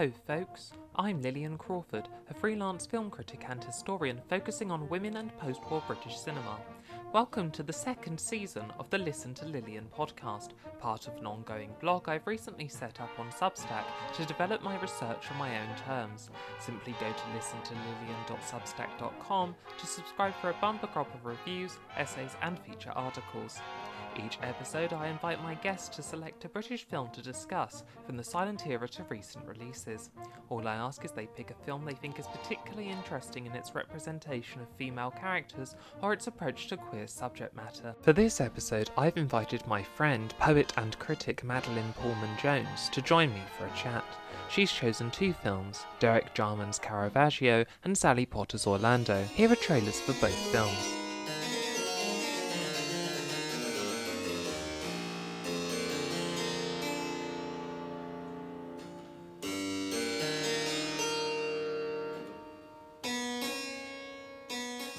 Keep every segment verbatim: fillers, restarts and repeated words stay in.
Ho, folks! I'm Lillian Crawford, a freelance film critic and historian focusing on women and post-war British cinema. Welcome to the second season of the Listen to Lillian podcast, part of an ongoing blog I've recently set up on Substack to develop my research on my own terms. Simply go to listen to lillian dot substack dot com to subscribe for a bumper crop of reviews, essays and feature articles. Each episode I invite my guests to select a British film to discuss, from the silent era to recent releases. All I ask is they pick a film they think is particularly interesting in its representation of female characters or its approach to queer subject matter. For this episode I've invited my friend, poet and critic Madeleine Pulman-Jones to join me for a chat. She's chosen two films, Derek Jarman's Caravaggio and Sally Potter's Orlando. Here are trailers for both films.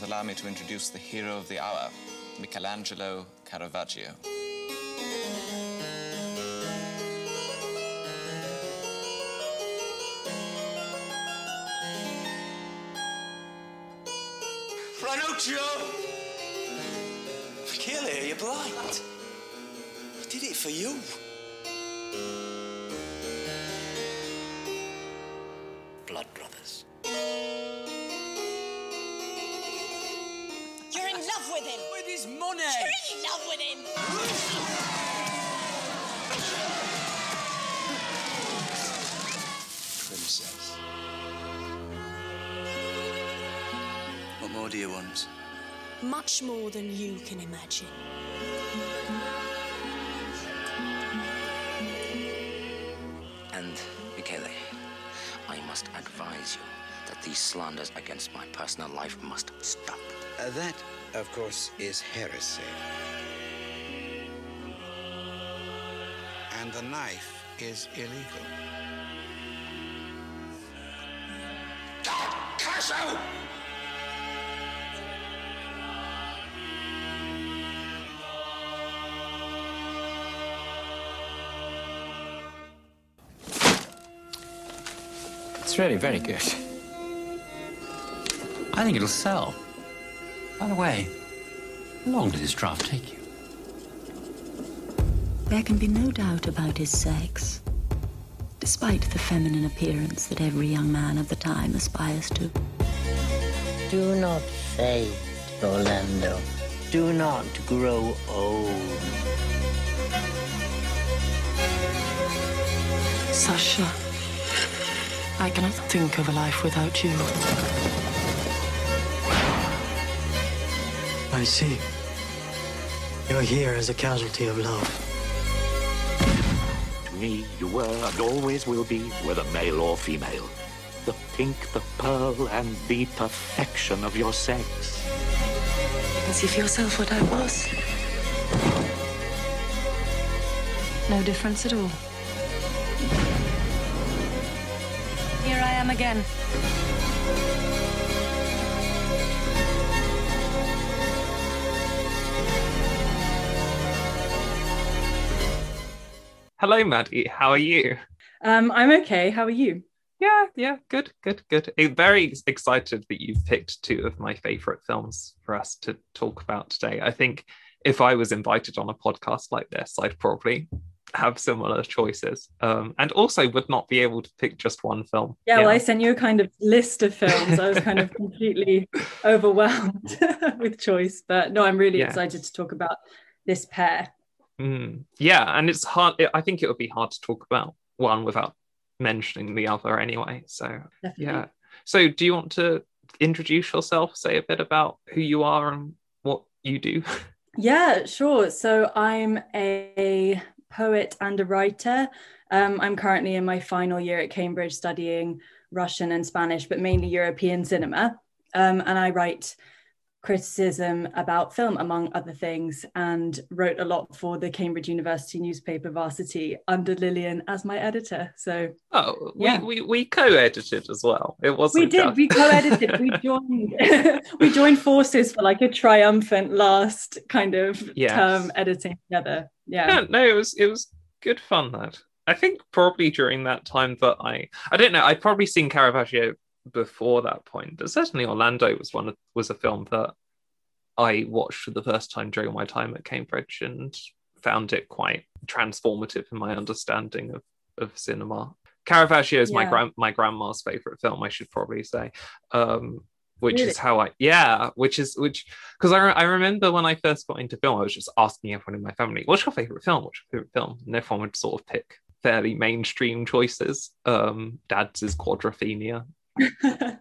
Allow me to introduce the hero of the hour, Michelangelo Caravaggio. Ranuccio! Kill her, you're blind. I did it for you. Blood brothers. With him. With his money. You're in love with him. Princess. What more do you want? Much more than you can imagine. And, Michele, I must advise you that these slanders against my personal life must stop. Uh, that... Of course, is heresy. And the knife is illegal. God curse you! It's really very good. I think it'll sell. By the way, how long did this draft take you? There can be no doubt about his sex, despite the feminine appearance that every young man of the time aspires to. Do not fade, Orlando. Do not grow old. Sasha, I cannot think of a life without you. I see. You're here as a casualty of love. To me, you were and always will be, whether male or female. The pink, the pearl, and the perfection of your sex. You can see for yourself what I was. No difference at all. Here I am again. Hello, Maddie. How are you? Um, I'm okay. How are you? Yeah, yeah, good, good, good. I'm very excited that you've picked two of my favourite films for us to talk about today. I think if I was invited on a podcast like this, I'd probably have similar choices, um, and also would not be able to pick just one film. Yeah, well, know? I sent you a kind of list of films. I was kind of completely overwhelmed with choice, but no, I'm really yeah. excited to talk about this pair. Mm, yeah, and it's hard. I think it would be hard to talk about one without mentioning the other anyway. So, Definitely. yeah. So do you want to introduce yourself, say a bit about who you are and what you do? Yeah, sure. So I'm a poet and a writer. Um, I'm currently in my final year at Cambridge studying Russian and Spanish, but mainly European cinema. Um, and I write criticism about film, among other things, and wrote a lot for the Cambridge University newspaper Varsity under Lillian as my editor. So oh yeah. we, we we co-edited as well. It wasn't we did just... we co-edited we joined we joined forces for like a triumphant last kind of yes. term editing together. Yeah. yeah no it was it was good fun that I think probably during that time that I, I don't know, I'd probably seen Caravaggio before that point, but certainly Orlando was one of, was a film that I watched for the first time during my time at Cambridge and found it quite transformative in my understanding of, of cinema. Caravaggio is yeah. my gran- my grandma's favourite film, I should probably say, um, which really? is how I, yeah, which is, which, because I, re- I remember when I first got into film, I was just asking everyone in my family, what's your favourite film? What's your favourite film? And everyone would sort of pick fairly mainstream choices. Um, Dad's is Quadrophenia.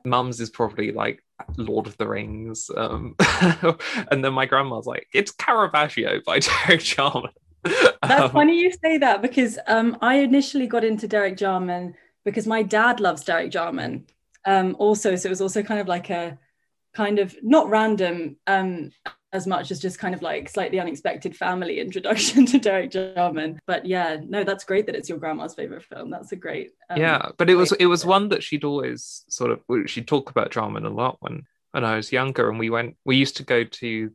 Mum's is probably like Lord of the Rings. Um, and then my grandma's like, it's Caravaggio by Derek Jarman. That's um, funny you say that, because um, I initially got into Derek Jarman because my dad loves Derek Jarman um, also. So it was also kind of like a kind of not random um, as much as just kind of like slightly unexpected family introduction to Derek Jarman. But yeah, no, that's great that it's your grandma's favourite film. That's a great... Um, yeah, but it was it was one that she'd always sort of... She'd talk about Jarman a lot when, when I was younger, and we went... We used to go to...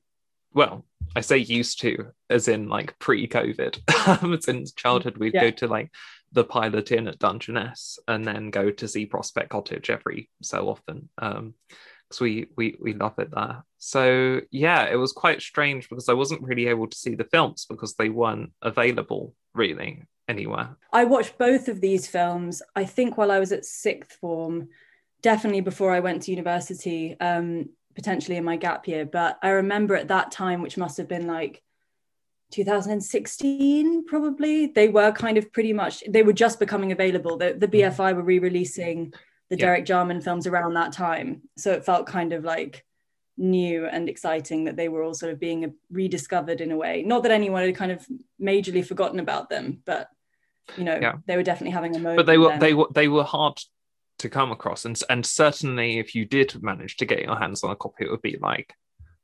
Well, I say used to, as in like pre-COVID. Since childhood, we'd yeah. go to like the Pilot Inn at Dungeness and then go to see Prospect Cottage every so often. Um because we, we we love it there. So yeah, it was quite strange because I wasn't really able to see the films because they weren't available really anywhere. I watched both of these films, I think, while I was at sixth form, definitely before I went to university, um, potentially in my gap year. But I remember at that time, which must have been like two thousand sixteen probably, they were kind of pretty much, they were just becoming available. The, the B F I were re-releasing the yeah. Derek Jarman films around that time. So it felt kind of like new and exciting that they were all sort of being rediscovered in a way. Not that anyone had kind of majorly forgotten about them, but, you know, yeah. they were definitely having a moment. But they were, they were, they were hard to come across. And, and certainly if you did manage to get your hands on a copy, it would be like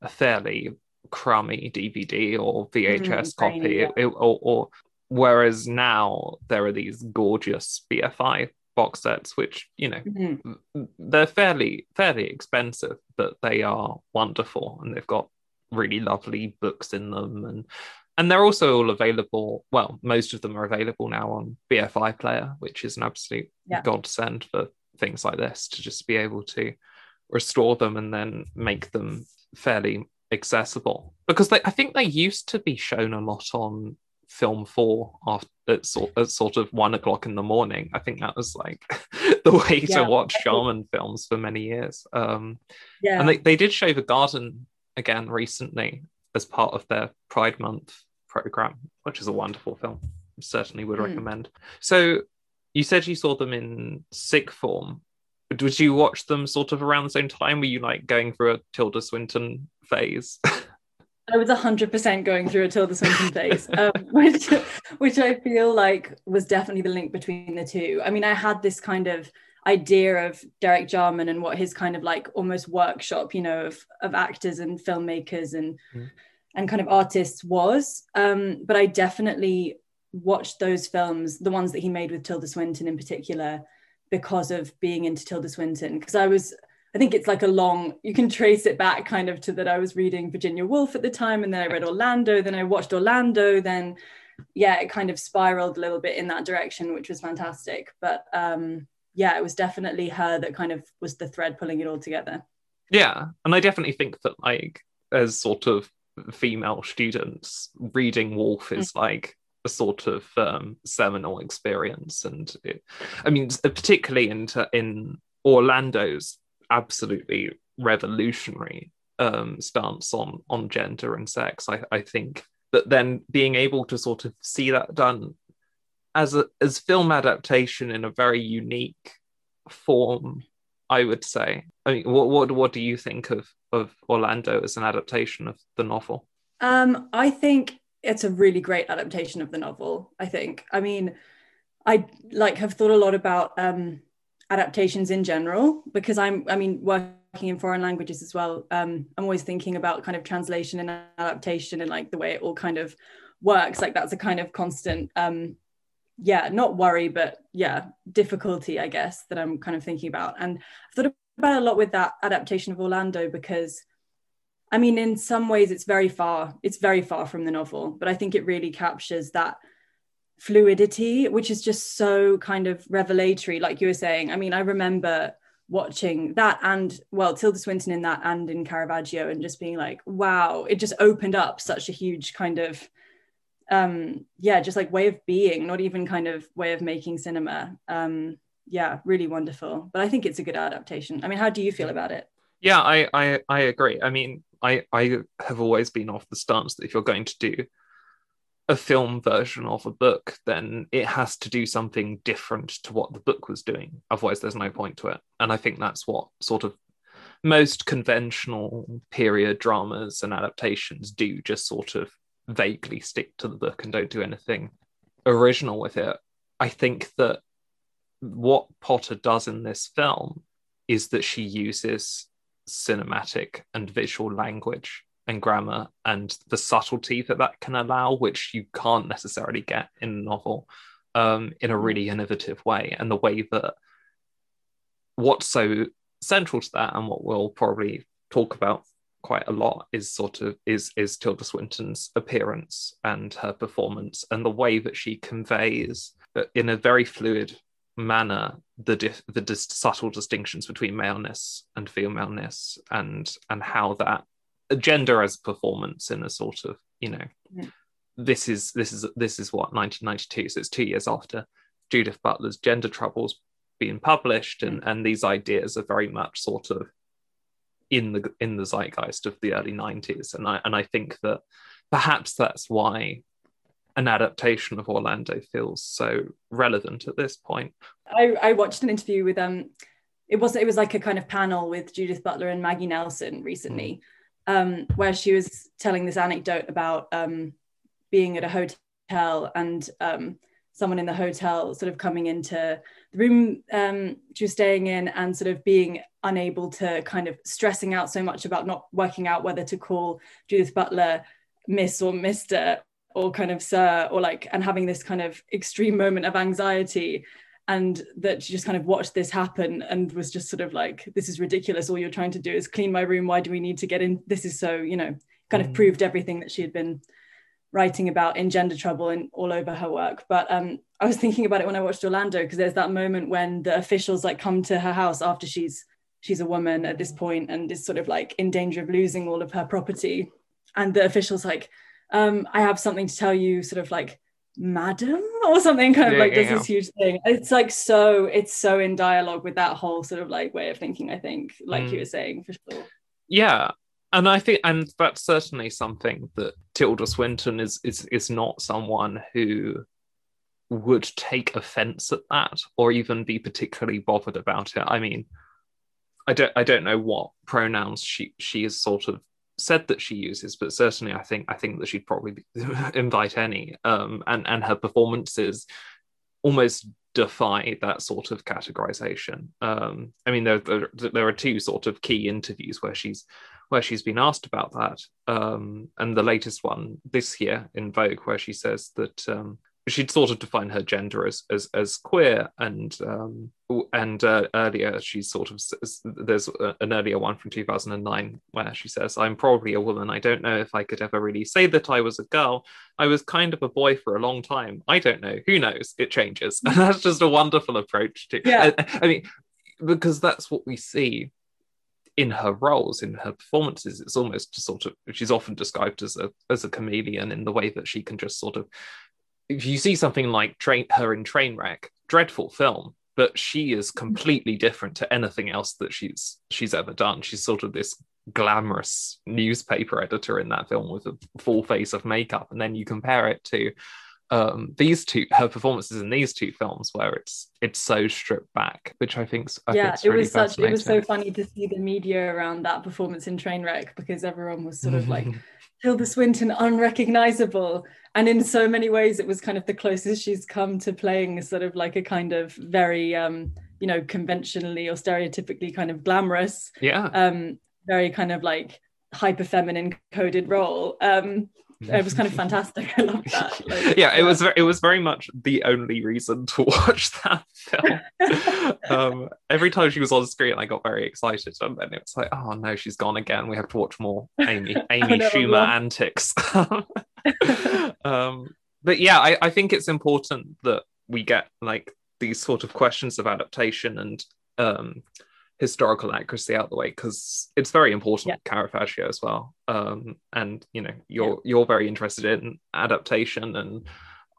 a fairly crummy D V D or V H S mm, copy. Brainy, yeah. it, or, or whereas now there are these gorgeous B F I box sets, which, you know, mm-hmm. they're fairly fairly expensive, but they are wonderful, and they've got really lovely books in them, and and they're also all available. Well, most of them are available now on B F I Player, which is an absolute yeah. godsend for things like this, to just be able to restore them and then make them fairly accessible, because they, I think they used to be shown a lot on Film Four after at sort, at sort of one o'clock in the morning. I think that was like the way yeah, to watch Jarman films for many years. Um, yeah. And they, they did show The Garden again recently as part of their Pride Month programme, which is a wonderful film. Certainly would mm. recommend. So you said you saw them in sick form. Did you watch them sort of around the same time? Were you like going through a Tilda Swinton phase? I was one hundred percent going through a Tilda Swinton phase, um, which, which I feel like was definitely the link between the two. I mean, I had this kind of idea of Derek Jarman and what his kind of like almost workshop, you know, of, of actors and filmmakers and mm. and kind of artists was. Um, but I definitely watched those films, the ones that he made with Tilda Swinton in particular, because of being into Tilda Swinton, because I was... I think it's like a long, you can trace it back kind of to that I was reading Virginia Woolf at the time, and then I read Orlando, then I watched Orlando, then yeah, it kind of spiraled a little bit in that direction, which was fantastic. But um, yeah, it was definitely her that kind of was the thread pulling it all together. Yeah, and I definitely think that like as sort of female students, reading Woolf is mm-hmm. like a sort of um, seminal experience. And it, I mean, particularly in, in Orlando's absolutely revolutionary um, stance on on gender and sex. I, I think that then being able to sort of see that done as a as film adaptation in a very unique form, I would say. I mean, what what what do you think of of Orlando as an adaptation of the novel? Um, I think it's a really great adaptation of the novel. I think. I mean, I like have thought a lot about. Um, adaptations in general, because I'm, I mean, working in foreign languages as well, um, I'm always thinking about kind of translation and adaptation and like the way it all kind of works. Like that's a kind of constant, um, yeah, not worry, but yeah, difficulty, I guess, that I'm kind of thinking about. And I've thought about it a lot with that adaptation of Orlando, because I mean, in some ways it's very far, it's very far from the novel, but I think it really captures that fluidity, which is just so kind of revelatory, like you were saying. I mean, I remember watching that and, well, Tilda Swinton in that and in Caravaggio, and just being like, wow, it just opened up such a huge kind of, um, yeah, just like way of being, not even kind of way of making cinema. Um, yeah, really wonderful. But I think it's a good adaptation. I mean, how do you feel about it? Yeah, I I, I agree. I mean, I, I have always been off the stance that if you're going to do a film version of a book, then it has to do something different to what the book was doing. Otherwise, there's no point to it. And I think that's what sort of most conventional period dramas and adaptations do, just sort of vaguely stick to the book and don't do anything original with it. I think that what Potter does in this film is that she uses cinematic and visual language and grammar and the subtlety that that can allow, which you can't necessarily get in a novel, um, in a really innovative way. And the way that what's so central to that, and what we'll probably talk about quite a lot, is sort of is is Tilda Swinton's appearance and her performance, and the way that she conveys in a very fluid manner the dif- the dis- subtle distinctions between maleness and femaleness, and and how that gender as performance in a sort of, you know, yeah. this is this is this is what nineteen ninety-two, so it's two years after Judith Butler's Gender Troubles being published, and yeah. and these ideas are very much sort of in the in the zeitgeist of the early nineties, and I and I think that perhaps that's why an adaptation of Orlando feels so relevant at this point. I, I watched an interview with um, it was it was like a kind of panel with Judith Butler and Maggie Nelson recently. Mm. Um, where she was telling this anecdote about um, being at a hotel and um, someone in the hotel sort of coming into the room um, she was staying in and sort of being unable to, kind of stressing out so much about not working out whether to call Judith Butler Miss or Mister or kind of Sir, or like, and having this kind of extreme moment of anxiety, and that she just kind of watched this happen and was just sort of like, this is ridiculous. All you're trying to do is clean my room. Why do we need to get in? This is so, you know, kind mm. of proved everything that she had been writing about in Gender Trouble and all over her work. But um, I was thinking about it when I watched Orlando, because there's that moment when the officials like come to her house after she's she's a woman at this point and is sort of like in danger of losing all of her property. And the official's like, um, I have something to tell you, sort of like, madam or something, kind of yeah, like does yeah. this huge thing. It's like so it's so in dialogue with that whole sort of like way of thinking, I think, like mm. you were saying, for sure. Yeah, and I think and that's certainly something that Tilda Swinton is is is not someone who would take offense at that or even be particularly bothered about it. I mean, I don't I don't know what pronouns she she is sort of said that she uses, but certainly I think I think that she'd probably be, invite any, um, and and her performances almost defy that sort of categorization. Um, I mean, there, there there are two sort of key interviews where she's where she's been asked about that, um, and the latest one this year in Vogue, where she says that um, she'd sort of define her gender as as, as queer, and um, and uh, earlier she sort of there's an earlier one from two thousand nine where she says, I'm probably a woman. I don't know if I could ever really say that I was a girl. I was kind of a boy for a long time. I don't know, who knows, it changes. And that's just a wonderful approach to yeah. I, I mean, because that's what we see in her roles, in her performances. It's almost sort of, she's often described as a as a chameleon in the way that she can just sort of, if you see something like train her in Trainwreck, dreadful film, but she is completely different to anything else that she's she's ever done. She's sort of this glamorous newspaper editor in that film with a full face of makeup, and then you compare it to um, these two her performances in these two films, where it's it's so stripped back, which I think I yeah, think it really was such it was so funny to see the media around that performance in Trainwreck, because everyone was sort of like, Tilda Swinton unrecognizable, and in so many ways it was kind of the closest she's come to playing sort of like a kind of very um you know conventionally or stereotypically kind of glamorous yeah um very kind of like hyper feminine coded role. Um it was kind of fantastic. I loved that. Like, yeah, it was very, it was very much the only reason to watch that film. Um every time she was on screen I got very excited, and then it was like, oh no, she's gone again, we have to watch more Amy Amy oh, no, Schumer antics. um But yeah, I, I think it's important that we get like these sort of questions of adaptation and um, historical accuracy out the way, because it's very important yeah. with Caravaggio as well. Um, and you know, you're yeah. you're very interested in adaptation, and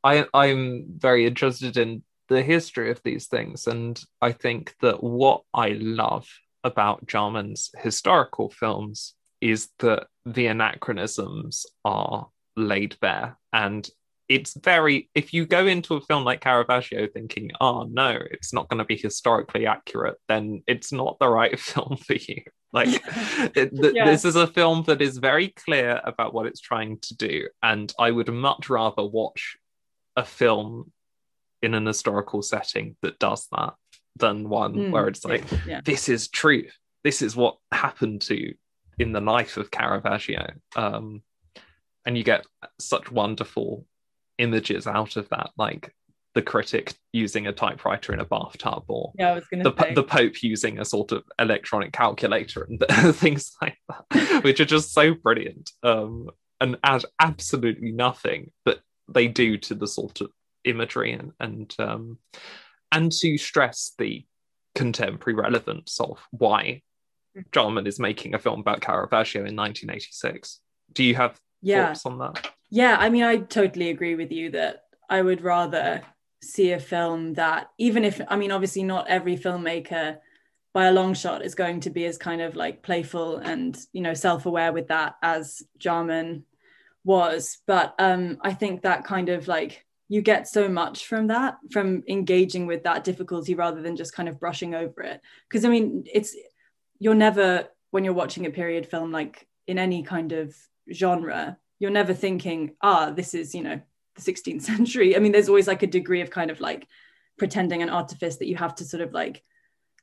I I'm very interested in the history of these things. And I think that what I love about Jarman's historical films is that the anachronisms are laid bare, and it's very, if you go into a film like Caravaggio thinking, oh no, it's not going to be historically accurate, then it's not the right film for you. Like it, th- yeah. this is a film that is very clear about what it's trying to do, and I would much rather watch a film in an historical setting that does that than one mm, where it's like, yeah, yeah. this is true, this is what happened to in the life of Caravaggio. Um, and you get such wonderful images out of that, like the critic using a typewriter in a bathtub, or yeah, I was gonna the, say. the Pope using a sort of electronic calculator and things like that, which are just so brilliant, um, and add absolutely nothing that they do to the sort of imagery and and um, and to stress the contemporary relevance of why Jarman is making a film about Caravaggio in nineteen eighty-six. Do you have yeah. thoughts on that? Yeah, I mean, I totally agree with you that I would rather see a film that, even if, I mean, obviously not every filmmaker by a long shot is going to be as kind of like playful and, you know, self-aware with that as Jarman was. But um, I think that kind of like, you get so much from that, from engaging with that difficulty rather than just kind of brushing over it. Because I mean, it's, you're never, when you're watching a period film, like in any kind of genre, you're never thinking, ah, this is, you know, the sixteenth century. I mean, there's always like a degree of kind of like pretending an artifice that you have to sort of like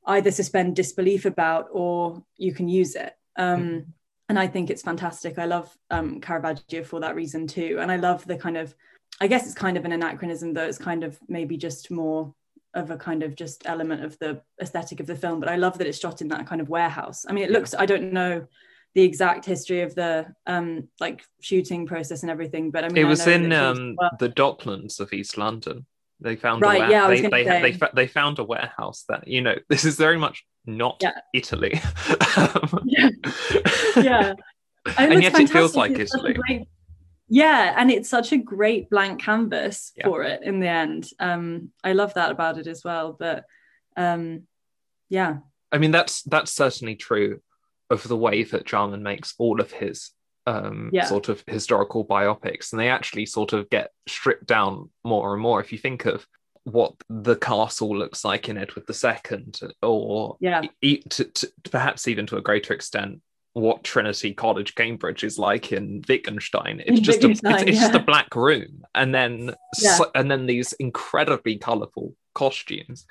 either suspend disbelief about, or you can use it. Um, mm-hmm. And I think it's fantastic. I love um, Caravaggio for that reason too. And I love the kind of, I guess it's kind of an anachronism, though it's kind of maybe just more of a kind of just element of the aesthetic of the film. But I love that it's shot in that kind of warehouse. I mean, it looks, I don't know the exact history of the um, like shooting process and everything, but I mean, it was in um, well. the Docklands of East London. They found right, a wa- yeah, they, they, they, they, they found a warehouse that, you know, this is very much not yeah. Italy. um, yeah. yeah. I mean, and yet fantastic. It feels like it's Italy. Yeah, and it's such a great blank canvas yeah. for it in the end. Um, I love that about it as well. But um, yeah, I mean that's that's certainly true of the way that Jarman makes all of his um, yeah. sort of historical biopics, and they actually sort of get stripped down more and more. If you think of what the castle looks like in Edward the Second, or yeah. e- to, to, perhaps even to a greater extent, what Trinity College, Cambridge is like in Wittgenstein. It's just a, it's, yeah. it's just a black room, and then yeah. so, and then these incredibly colourful costumes,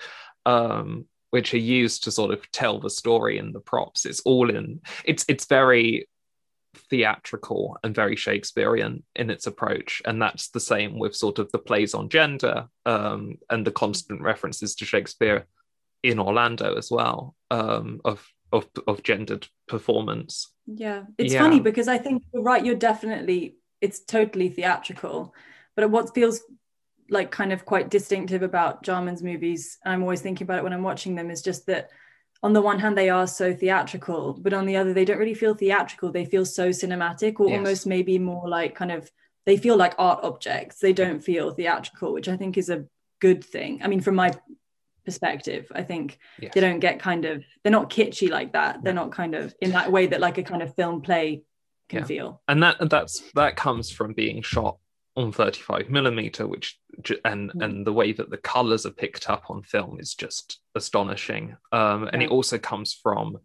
um, which are used to sort of tell the story, and the props. It's all in. It's it's very theatrical and very Shakespearean in its approach, and that's the same with sort of the plays on gender um, and the constant references to Shakespeare in Orlando as well, um, of. Of, of gendered performance. Yeah, it's yeah. funny because I think you're right, you're definitely, it's totally theatrical, but what feels like kind of quite distinctive about Jarman's movies, and I'm always thinking about it when I'm watching them, is just that on the one hand they are so theatrical, but on the other they don't really feel theatrical, they feel so cinematic, or yes. almost maybe more like kind of, they feel like art objects, they don't feel theatrical, which I think is a good thing. I mean, from my perspective, I think yes. they don't get kind of, they're not kitschy like that, they're not kind of in that way that like a kind of film play can yeah. feel. And that that's that comes from being shot on thirty-five millimeter, which and mm. and the way that the colors are picked up on film is just astonishing, um and yeah. it also comes from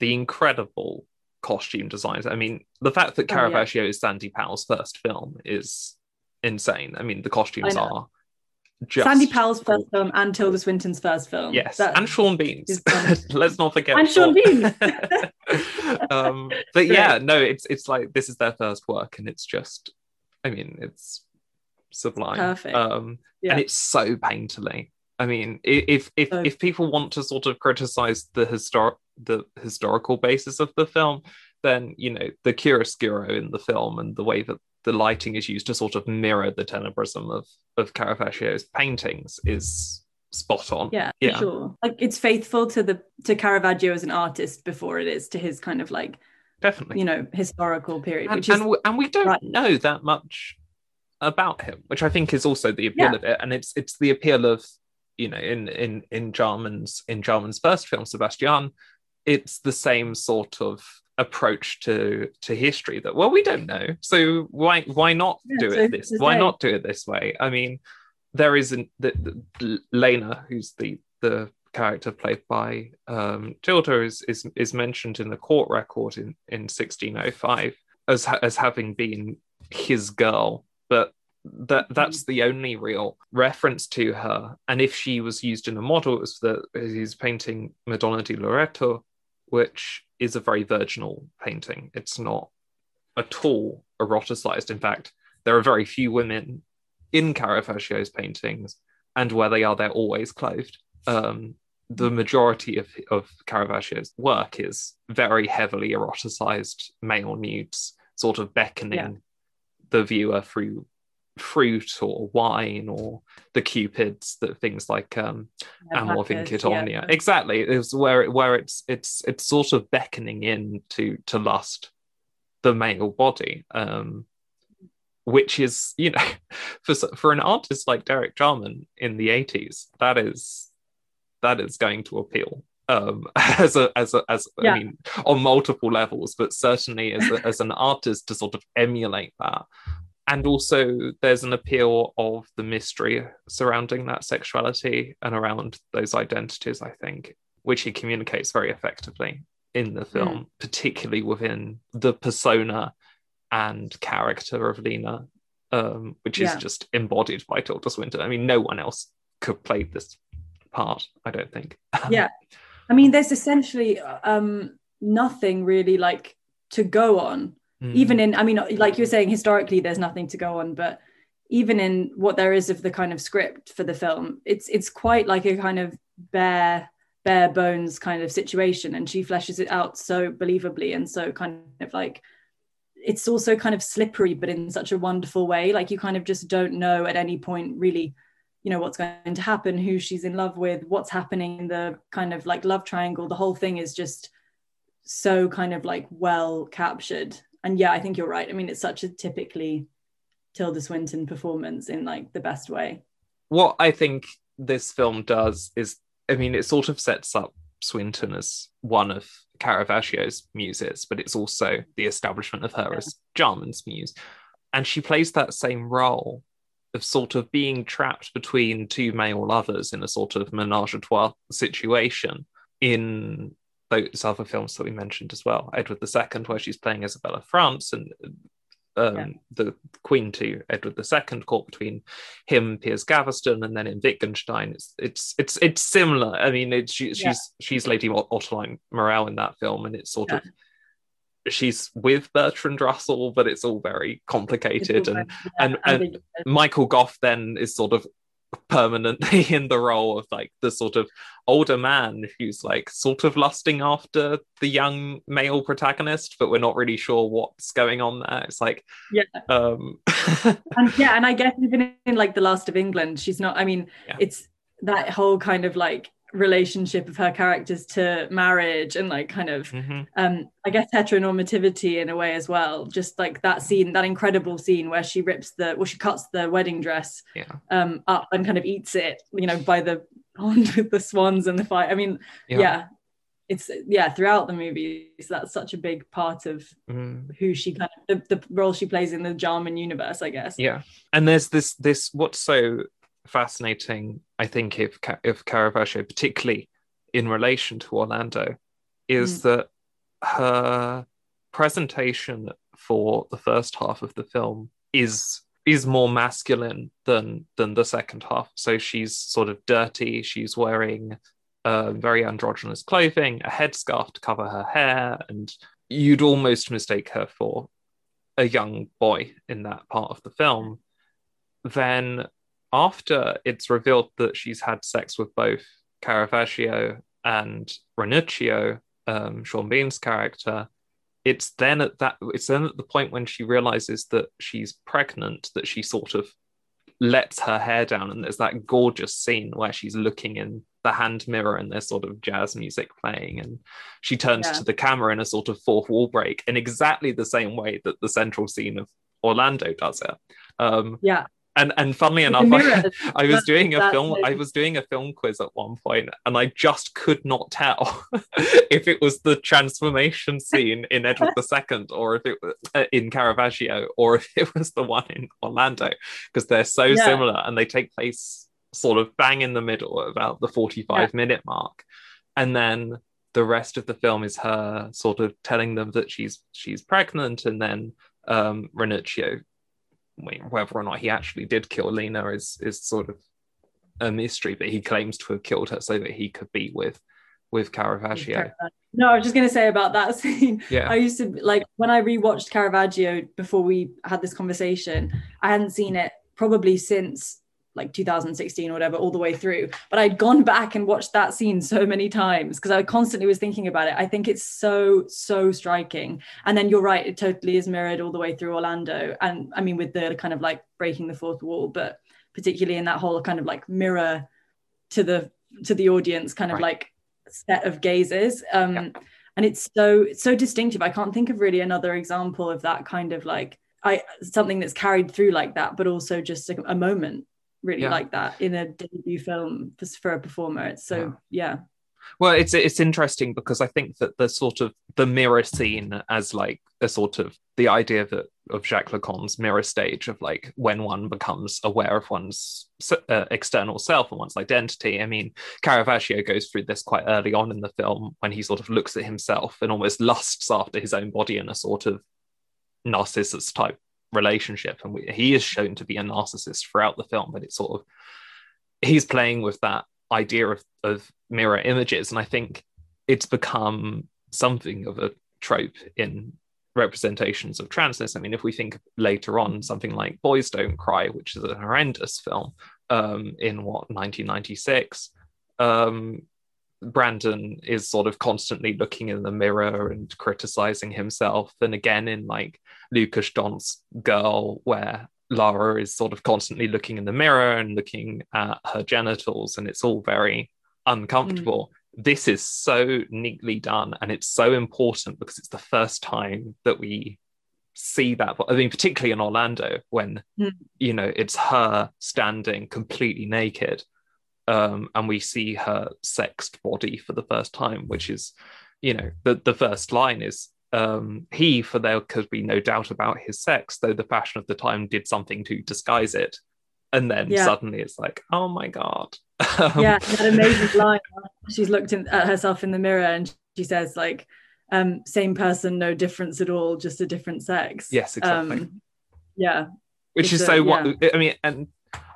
the incredible costume designs. I mean, the fact that Caravaggio oh, yeah. is Sandy Powell's first film is insane. I mean, the costumes are Just Sandy Powell's first film and Tilda Swinton's first film. Yes, that and Sean Bean's. Let's not forget. And Sean Bean. um, but yeah, no, it's it's like this is their first work, and it's just, I mean, it's sublime. Perfect. Um, yeah. And it's so painterly. I mean, if if so, if people want to sort of criticize the historic the historical basis of the film, then you know the chiaroscuro in the film and the way that the lighting is used to sort of mirror the tenebrism of, of Caravaggio's paintings is spot on. Yeah, yeah, for sure. Like, it's faithful to the to Caravaggio as an artist before it is to his kind of like, definitely, you know, historical period. And, which is, and, we, and we don't right. know that much about him, which I think is also the appeal yeah. of it. And it's it's the appeal of, you know, in in in Jarman's in Jarman's first film, Sebastian, it's the same sort of approach to to history that, well, we don't know, so why why not yeah, do it so this why not do it this way? I mean, there isn't the, the Lena, who's the the character played by um Tilda, is is is mentioned in the court record in in sixteen oh five as ha- as having been his girl, but that that's the only real reference to her. And if she was used in a model, it was that he's painting Madonna di Loreto, which is a very virginal painting. It's not at all eroticized. In fact, there are very few women in Caravaggio's paintings, and where they are, they're always clothed. Um, the majority of, of Caravaggio's work is very heavily eroticized male nudes, sort of beckoning yeah. the viewer through fruit or wine or the cupids, that things like um yeah, Amor Vincitornia yeah. exactly is where it, where it's it's it's sort of beckoning in to to lust the male body, um which is, you know, for for an artist like Derek Jarman in the eighties, that is that is going to appeal um as a as a as yeah. I mean, on multiple levels, but certainly as a, as an artist to sort of emulate that. And also there's an appeal of the mystery surrounding that sexuality and around those identities, I think, which he communicates very effectively in the film, mm. particularly within the persona and character of Lena, um, which yeah. is just embodied by Tilda Swinton. I mean, no one else could play this part, I don't think. Yeah. I mean, there's essentially um, nothing really like to go on. Even in, I mean, like you were saying, historically, there's nothing to go on, but even in what there is of the kind of script for the film, it's it's quite like a kind of bare, bare bones kind of situation. And she fleshes it out so believably and so kind of like, it's also kind of slippery, but in such a wonderful way. Like, you kind of just don't know at any point really, you know, what's going to happen, who she's in love with, what's happening in the kind of like love triangle. The whole thing is just so kind of like well captured. And yeah, I think you're right. I mean, it's such a typically Tilda Swinton performance in like the best way. What I think this film does is, I mean, it sort of sets up Swinton as one of Caravaggio's muses, but it's also the establishment of her yeah. as Jarman's muse. And she plays that same role of sort of being trapped between two male lovers in a sort of menage a trois situation in those other films that we mentioned as well, Edward the Second, where she's playing Isabella France, and um, yeah. the Queen to Edward the Second, caught between him, Piers Gaveston, and then in Wittgenstein, it's it's it's it's similar. I mean, it's, she, yeah. she's she's Lady Ottoline Morel in that film, and it's sort yeah. of, she's with Bertrand Russell, but it's all very complicated, all and, right. and, yeah. and and Michael Gough then is sort of permanently in the role of like the sort of older man who's like sort of lusting after the young male protagonist, but we're not really sure what's going on there. It's like yeah um and yeah and I guess even in like The Last of England, she's not, I mean yeah. it's that whole kind of like relationship of her characters to marriage and like kind of mm-hmm. um I guess heteronormativity in a way as well, just like that scene, that incredible scene where she rips the well she cuts the wedding dress yeah. um up and kind of eats it, you know, by the pond with the swans and the fire. I mean yeah, yeah it's yeah throughout the movie, so that's such a big part of mm. who she kind of the, the role she plays in the Jarman universe, I guess. Yeah. And there's this this what's so fascinating, I think, if if Caravaggio, particularly in relation to Orlando, is mm. that her presentation for the first half of the film is is more masculine than than the second half. So she's sort of dirty. She's wearing uh, very androgynous clothing, a headscarf to cover her hair, and you'd almost mistake her for a young boy in that part of the film. Then, after it's revealed that she's had sex with both Caravaggio and Ranuccio, um, Sean Bean's character, it's then at that it's then at the point when she realizes that she's pregnant that she sort of lets her hair down, and there's that gorgeous scene where she's looking in the hand mirror and there's sort of jazz music playing, and she turns yeah. to the camera in a sort of fourth wall break in exactly the same way that the central scene of Orlando does it. Um, yeah. And and funnily enough, I, I was doing a film. I was doing a film quiz at one point, and I just could not tell if it was the transformation scene in Edward the Second, or if it was uh, in Caravaggio, or if it was the one in Orlando, because they're so yeah. similar, and they take place sort of bang in the middle, about the forty-five yeah. minute mark, and then the rest of the film is her sort of telling them that she's she's pregnant, and then um, Ranuccio. Whether or not he actually did kill Lena is is sort of a mystery, but he claims to have killed her so that he could be with with Caravaggio. No, I was just going to say about that scene. Yeah. I used to, like, when I rewatched Caravaggio before we had this conversation, I hadn't seen it probably since like two thousand sixteen or whatever, all the way through. But I'd gone back and watched that scene so many times because I constantly was thinking about it. I think it's so, so striking. And then you're right, it totally is mirrored all the way through Orlando. And I mean, with the kind of like breaking the fourth wall, but particularly in that whole kind of like mirror to the to the audience kind of right. like set of gazes. Um, yeah. And it's so, it's so distinctive. I can't think of really another example of that kind of like, I something that's carried through like that, but also just a, a moment. Really yeah. like that in a debut film for, for a performer. It's so yeah. yeah. Well, it's it's interesting because I think that the sort of the mirror scene as like a sort of the idea that of Jacques Lacan's mirror stage of like when one becomes aware of one's uh, external self and one's identity. I mean, Caravaggio goes through this quite early on in the film when he sort of looks at himself and almost lusts after his own body in a sort of narcissist type relationship, and we, he is shown to be a narcissist throughout the film, but it's sort of he's playing with that idea of, of mirror images, and I think it's become something of a trope in representations of transness. I mean, if we think later on something like Boys Don't Cry, which is a horrendous film, um, in what nineteen ninety-six, um, Brandon is sort of constantly looking in the mirror and criticizing himself. And again, in like Lucas Don's Girl, where Lara is sort of constantly looking in the mirror and looking at her genitals, and it's all very uncomfortable. Mm. This is so neatly done, and it's so important because it's the first time that we see that. I mean, particularly in Orlando, when, mm. you know, it's her standing completely naked. Um, and we see her sexed body for the first time, which is, you know, the, the first line is, um, he, for there could be no doubt about his sex, though the fashion of the time did something to disguise it. And then yeah. suddenly it's like, oh my God. Yeah, that amazing line. She's looked in, at herself in the mirror and she says like, um, same person, no difference at all, just a different sex. Yes, exactly. Um, yeah. Which it's is a, so, yeah. I mean, and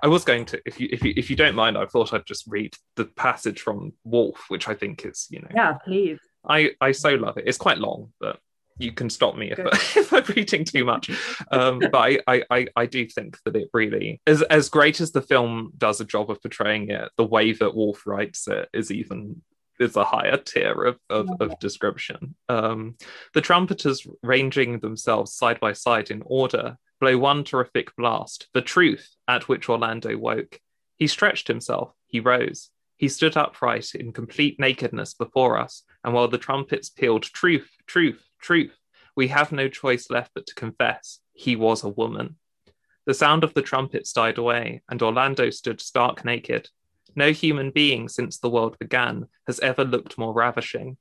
I was going to, if you, if you if you don't mind, I thought I'd just read the passage from Woolf, which I think is, you know. Yeah, please. I, I so love it. It's quite long, but you can stop me if, I, if I'm reading too much. Um, but I, I, I do think that it really, as, as great as the film does a job of portraying it, the way that Woolf writes it is even, is a higher tier of, of, of description. Um, the trumpeters ranging themselves side by side in order, blow one terrific blast, the truth at which Orlando woke. He stretched himself, he rose. He stood upright in complete nakedness before us, and while the trumpets pealed truth, truth, truth, we have no choice left but to confess he was a woman. The sound of the trumpets died away, and Orlando stood stark naked. No human being since the world began has ever looked more ravishing.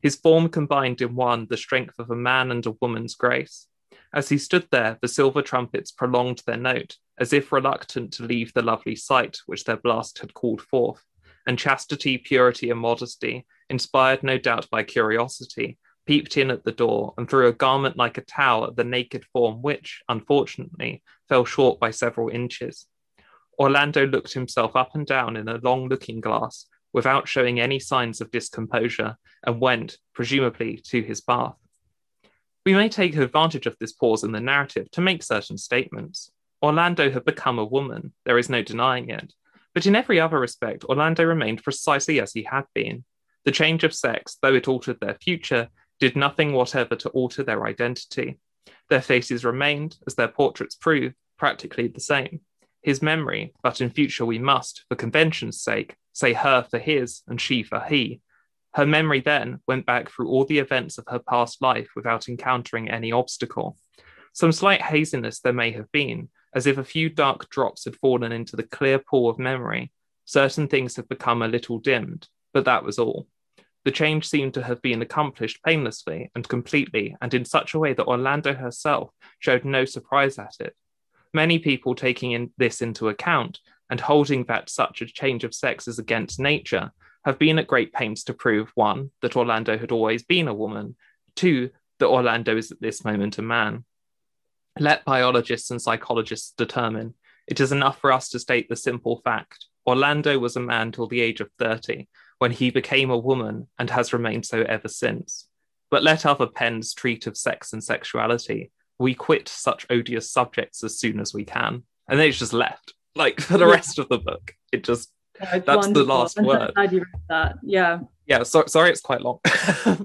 His form combined in one the strength of a man and a woman's grace. As he stood there, the silver trumpets prolonged their note, as if reluctant to leave the lovely sight which their blast had called forth. And chastity, purity, and modesty, inspired no doubt by curiosity, peeped in at the door and threw a garment like a towel at the naked form which, unfortunately, fell short by several inches. Orlando looked himself up and down in a long looking-glass, without showing any signs of discomposure, and went, presumably, to his bath. We may take advantage of this pause in the narrative to make certain statements. Orlando had become a woman, there is no denying it, but in every other respect, Orlando remained precisely as he had been. The change of sex, though it altered their future, did nothing whatever to alter their identity. Their faces remained, as their portraits prove, practically the same. His memory, but in future we must, for convention's sake, say her for his and she for he. Her memory then went back through all the events of her past life without encountering any obstacle. Some slight haziness there may have been, as if a few dark drops had fallen into the clear pool of memory. Certain things had become a little dimmed, but that was all. The change seemed to have been accomplished painlessly and completely, and in such a way that Orlando herself showed no surprise at it. Many people taking in this into account and holding that such a change of sex is against nature have been at great pains to prove, one, that Orlando had always been a woman, two, that Orlando is at this moment a man. Let biologists and psychologists determine. It is enough for us to state the simple fact. Orlando was a man till the age of thirty, when he became a woman and has remained so ever since. But let other pens treat of sex and sexuality. We quit such odious subjects as soon as we can. And then it's just left, like for the rest of the book. It just, yeah, that's wonderful. The last I'm word. Glad you read that. Yeah. Yeah, so, sorry it's quite long.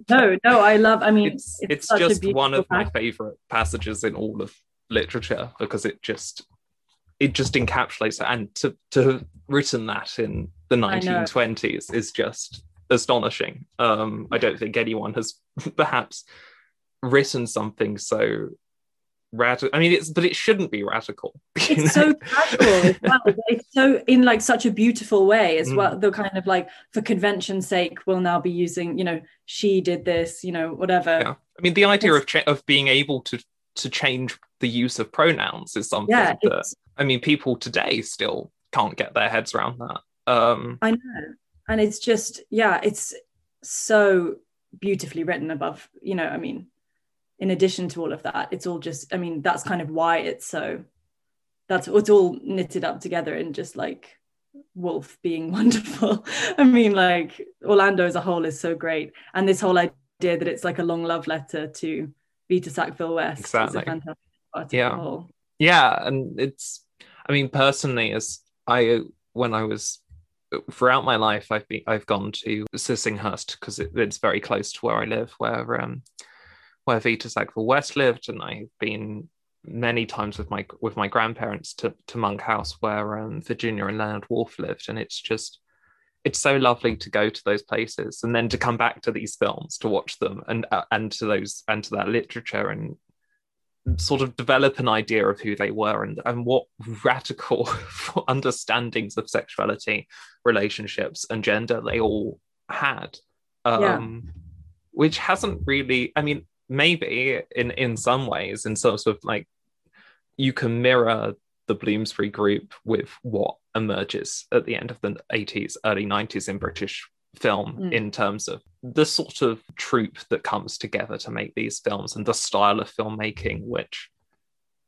no, no, I love, I mean, it's, it's, it's just one of my favourite passages in all of literature, because it just... it just encapsulates it, and to, to have written that in the nineteen twenties is just astonishing. Um, I don't think anyone has perhaps written something so radical. I mean, it's but it shouldn't be radical. It's know? so radical as well. It's so in like such a beautiful way as mm. well. The kind of like for convention's sake, we'll now be using, you know, she did this, you know, whatever. Yeah. I mean, the idea it's... of cha- of being able to to change the use of pronouns is something yeah, that. It's... I mean, people today still can't get their heads around that. Um, I know. And it's just, yeah, it's so beautifully written above, you know, I mean, in addition to all of that, it's all just, I mean, that's kind of why it's so, that's it's all knitted up together in just like Woolf being wonderful. I mean, like Orlando as a whole is so great. And this whole idea that it's like a long love letter to Vita Sackville-West. Exactly. Is a fantastic part yeah. of the whole. Yeah, and it's, I mean, personally, as I, when I was, throughout my life, I've been, I've gone to Sissinghurst, because it, it's very close to where I live, where um, where Vita Sackville-West lived, and I've been many times with my, with my grandparents to, to Monk House, where um, Virginia and Leonard Woolf lived, and it's just, it's so lovely to go to those places, and then to come back to these films, to watch them, and uh, and to those, and to that literature, and sort of develop an idea of who they were and, and what radical understandings of sexuality, relationships and gender they all had, um, yeah. which hasn't really, I mean, maybe in, in some ways, in sort of like, you can mirror the Bloomsbury Group with what emerges at the end of the eighties, early nineties in British film mm. in terms of the sort of troupe that comes together to make these films and the style of filmmaking which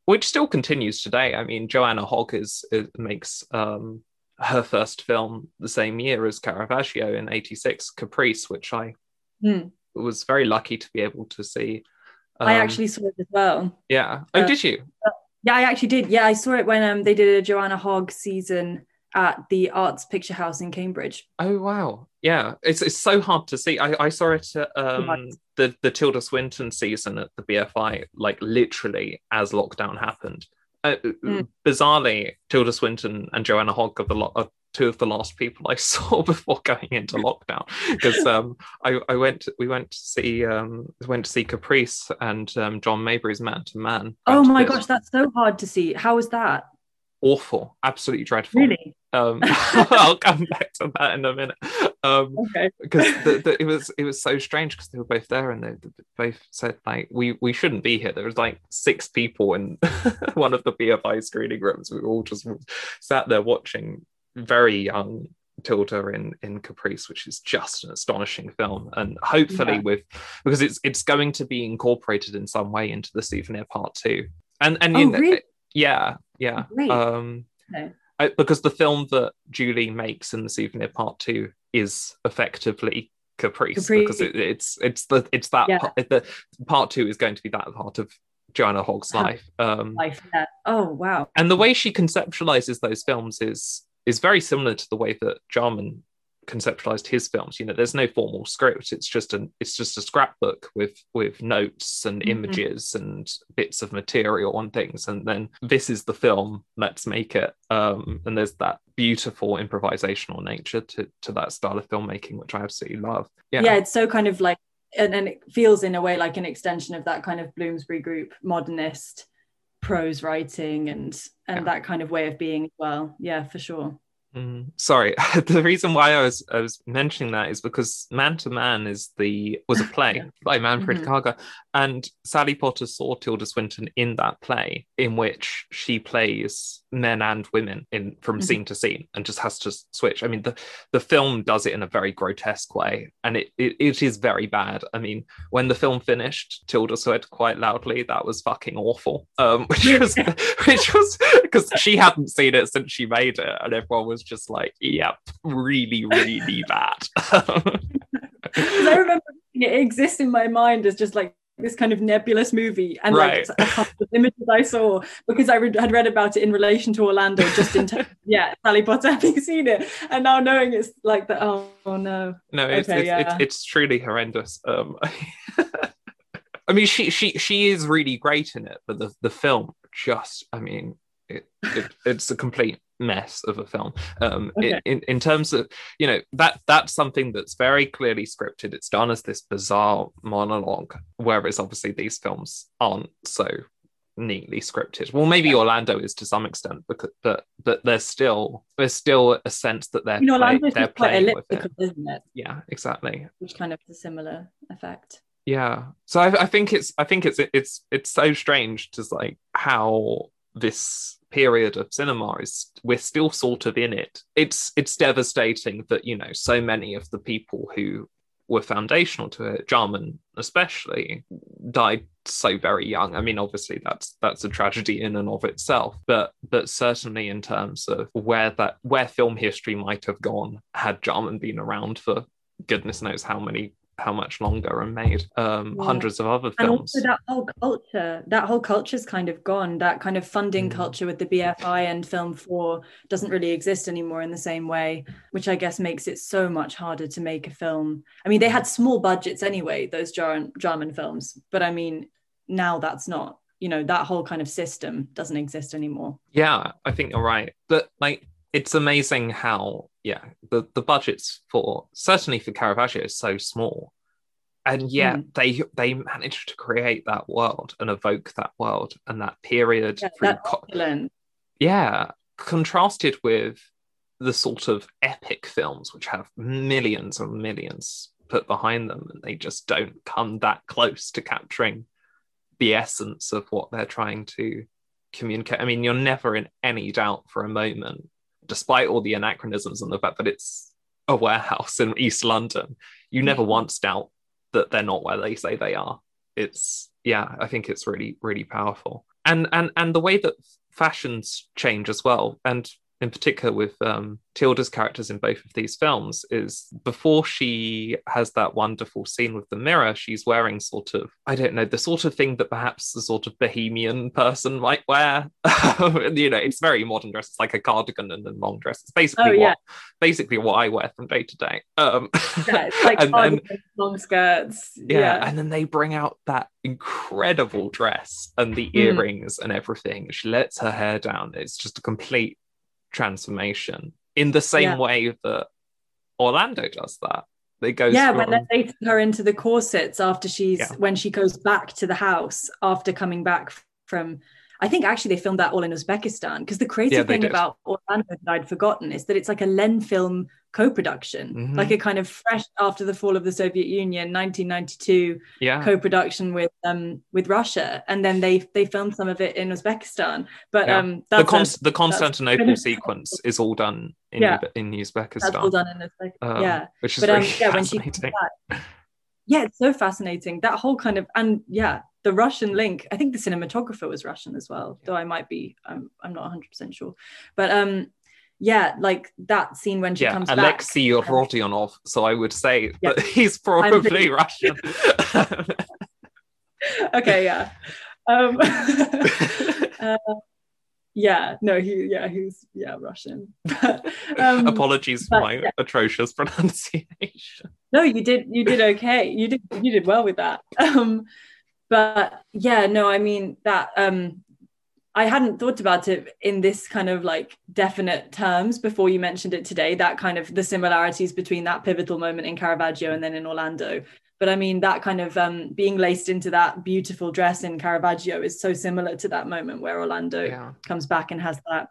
which still continues today. I mean, Joanna Hogg is, is makes um her first film the same year as Caravaggio in eighty-six, Caprice, which I mm. was very lucky to be able to see. um, I actually saw it as well. Yeah oh uh, did you uh, yeah I actually did yeah I saw it when um they did a Joanna Hogg season at the Arts Picture House in Cambridge. Oh, wow. Yeah, it's it's so hard to see. I, I saw it at um, the, the Tilda Swinton season at the B F I, like literally as lockdown happened. Uh, mm. Bizarrely, Tilda Swinton and Joanna Hogg are, the lo- are two of the last people I saw before going into lockdown, because um, I, I went, we went to see um, went to see Caprice and um, John Mabry's Man to Man. Oh my gosh, that's so hard to see. How was that? Awful, absolutely dreadful. Really? Um, I'll come back to that in a minute. Um, okay. Because the, the, it was it was so strange, because they were both there and they, they both said like we we shouldn't be here. There was like six people in one of the B F I screening rooms. We were all just sat there watching very young Tilda in in Caprice, which is just an astonishing film, and hopefully yeah. with because it's it's going to be incorporated in some way into the Souvenir Part Two. And and oh, you know, really? yeah yeah. Great. Um, okay. I, because the film that Julie makes in the Souvenir Part Two is effectively Caprice, Caprice. because it, it's it's the it's that yeah. part, the Part Two is going to be that part of Joanna Hogg's life. Um, life. Yeah. Oh wow! And the way she conceptualizes those films is is very similar to the way that Jarman conceptualized his films. You know, there's no formal script. It's just an it's just a scrapbook with with notes and mm-hmm. images and bits of material and things. And then this is the film. Let's make it. Um, and there's that beautiful improvisational nature to to that style of filmmaking, which I absolutely love. Yeah, yeah, it's so kind of like, and, and it feels in a way like an extension of that kind of Bloomsbury Group modernist prose writing and and yeah. that kind of way of being as well. Yeah, for sure. Mm, sorry, the reason why I was I was mentioning that is because Man to Man is the was a play yeah. by Manfred mm-hmm. Karger, and Sally Potter saw Tilda Swinton in that play, in which she plays men and women in from mm-hmm. scene to scene and just has to switch. I mean, the the film does it in a very grotesque way, and it it, it is very bad. I mean, when the film finished, Tilda said quite loudly, "That was fucking awful," um, which was which was because she hadn't seen it since she made it, and everyone was just like, yep, really, really bad. I remember it exists in my mind as just like this kind of nebulous movie, and right. like a couple of images I saw because I re- had read about it in relation to Orlando, just in terms yeah Sally Potter having seen it, and now knowing it's like that. Oh, oh no no it's okay, it's, yeah. it's, it's truly horrendous. um I mean, she she she is really great in it, but the the film just I mean it, it it's a complete mess of a film. um okay. in in terms of, you know, that that's something that's very clearly scripted. It's done as this bizarre monologue, whereas obviously these films aren't so neatly scripted. Well, maybe yeah. Orlando is to some extent, because but but there's still there's still a sense that they're, you know, Orlando's play, they're playing quite elliptical, with it. Isn't it? Yeah, exactly, which kind of has a similar effect. Yeah, so I, I think it's I think it's it's it's so strange to like how this period of cinema is, we're still sort of in it. It's it's devastating that, you know, so many of the people who were foundational to it, Jarman especially, died so very young. I mean, obviously that's that's a tragedy in and of itself, but but certainly in terms of where that where film history might have gone had Jarman been around for goodness knows how many how much longer, and made um yeah. hundreds of other films. And also that whole culture that whole culture's kind of gone. That kind of funding mm. culture with the B F I and Film Four doesn't really exist anymore in the same way, which I guess makes it so much harder to make a film. I mean, they had small budgets anyway, those Jar- Jarman films, but I mean, now that's not, you know, that whole kind of system doesn't exist anymore. Yeah, I think you're right, but like it's amazing how yeah the, the budgets for certainly for Caravaggio is so small, and yet mm. they they managed to create that world and evoke that world and that period. Yeah, through co- yeah contrasted with the sort of epic films which have millions and millions put behind them, and they just don't come that close to capturing the essence of what they're trying to communicate. I mean, you're never in any doubt for a moment, despite all the anachronisms and the fact that it's a warehouse in East London, you never once doubt that they're not where they say they are. It's, yeah, I think it's really, really powerful. And and and the way that fashions change as well, and in particular with um, Tilda's characters in both of these films, is before she has that wonderful scene with the mirror, she's wearing sort of, I don't know, the sort of thing that perhaps the sort of bohemian person might wear. You know, it's very modern dress. It's like a cardigan and a long dress. It's basically, oh, yeah. what, basically what I wear from day to day. Um, yeah, it's like cardigans, long skirts. Yeah, yeah, and then they bring out that incredible dress and the earrings mm. and everything. She lets her hair down. It's just a complete transformation, in the same yeah. way that Orlando does that. They go yeah from... when they're dating her into the corsets after she's yeah. when she goes back to the house after coming back from, I think actually they filmed that all in Uzbekistan, because the crazy yeah, thing did. About Orlando that I'd forgotten is that it's like a Len film co-production, mm-hmm. like a kind of fresh after the fall of the Soviet Union, nineteen ninety-two yeah. co-production with um with Russia, and then they they filmed some of it in Uzbekistan. But yeah. um, that's the, Con- a, the Constantinople that's... sequence is all done in yeah. in Uzbekistan. That's all done in Uzbekistan. Um, yeah, which is but, really um, yeah, fascinating. When she yeah, it's so fascinating. That whole kind of and yeah. the Russian link. I think the cinematographer was Russian as well, though I might be, I'm, I'm not one hundred percent sure. But um, yeah, like that scene when she yeah, comes Alexei back. Alexei Rodionov, so I would say yeah. that he's probably pretty- Russian. Okay, yeah. Um, uh, Yeah, no, he, yeah, he's, yeah, Russian. But, um, apologies but, for my yeah. atrocious pronunciation. No, you did, you did okay. You did, you did well with that. Um, but yeah, no, I mean that, um, I hadn't thought about it in this kind of like definite terms before you mentioned it today, that kind of the similarities between that pivotal moment in Caravaggio and then in Orlando. But I mean, that kind of um, being laced into that beautiful dress in Caravaggio is so similar to that moment where Orlando yeah. comes back and has that,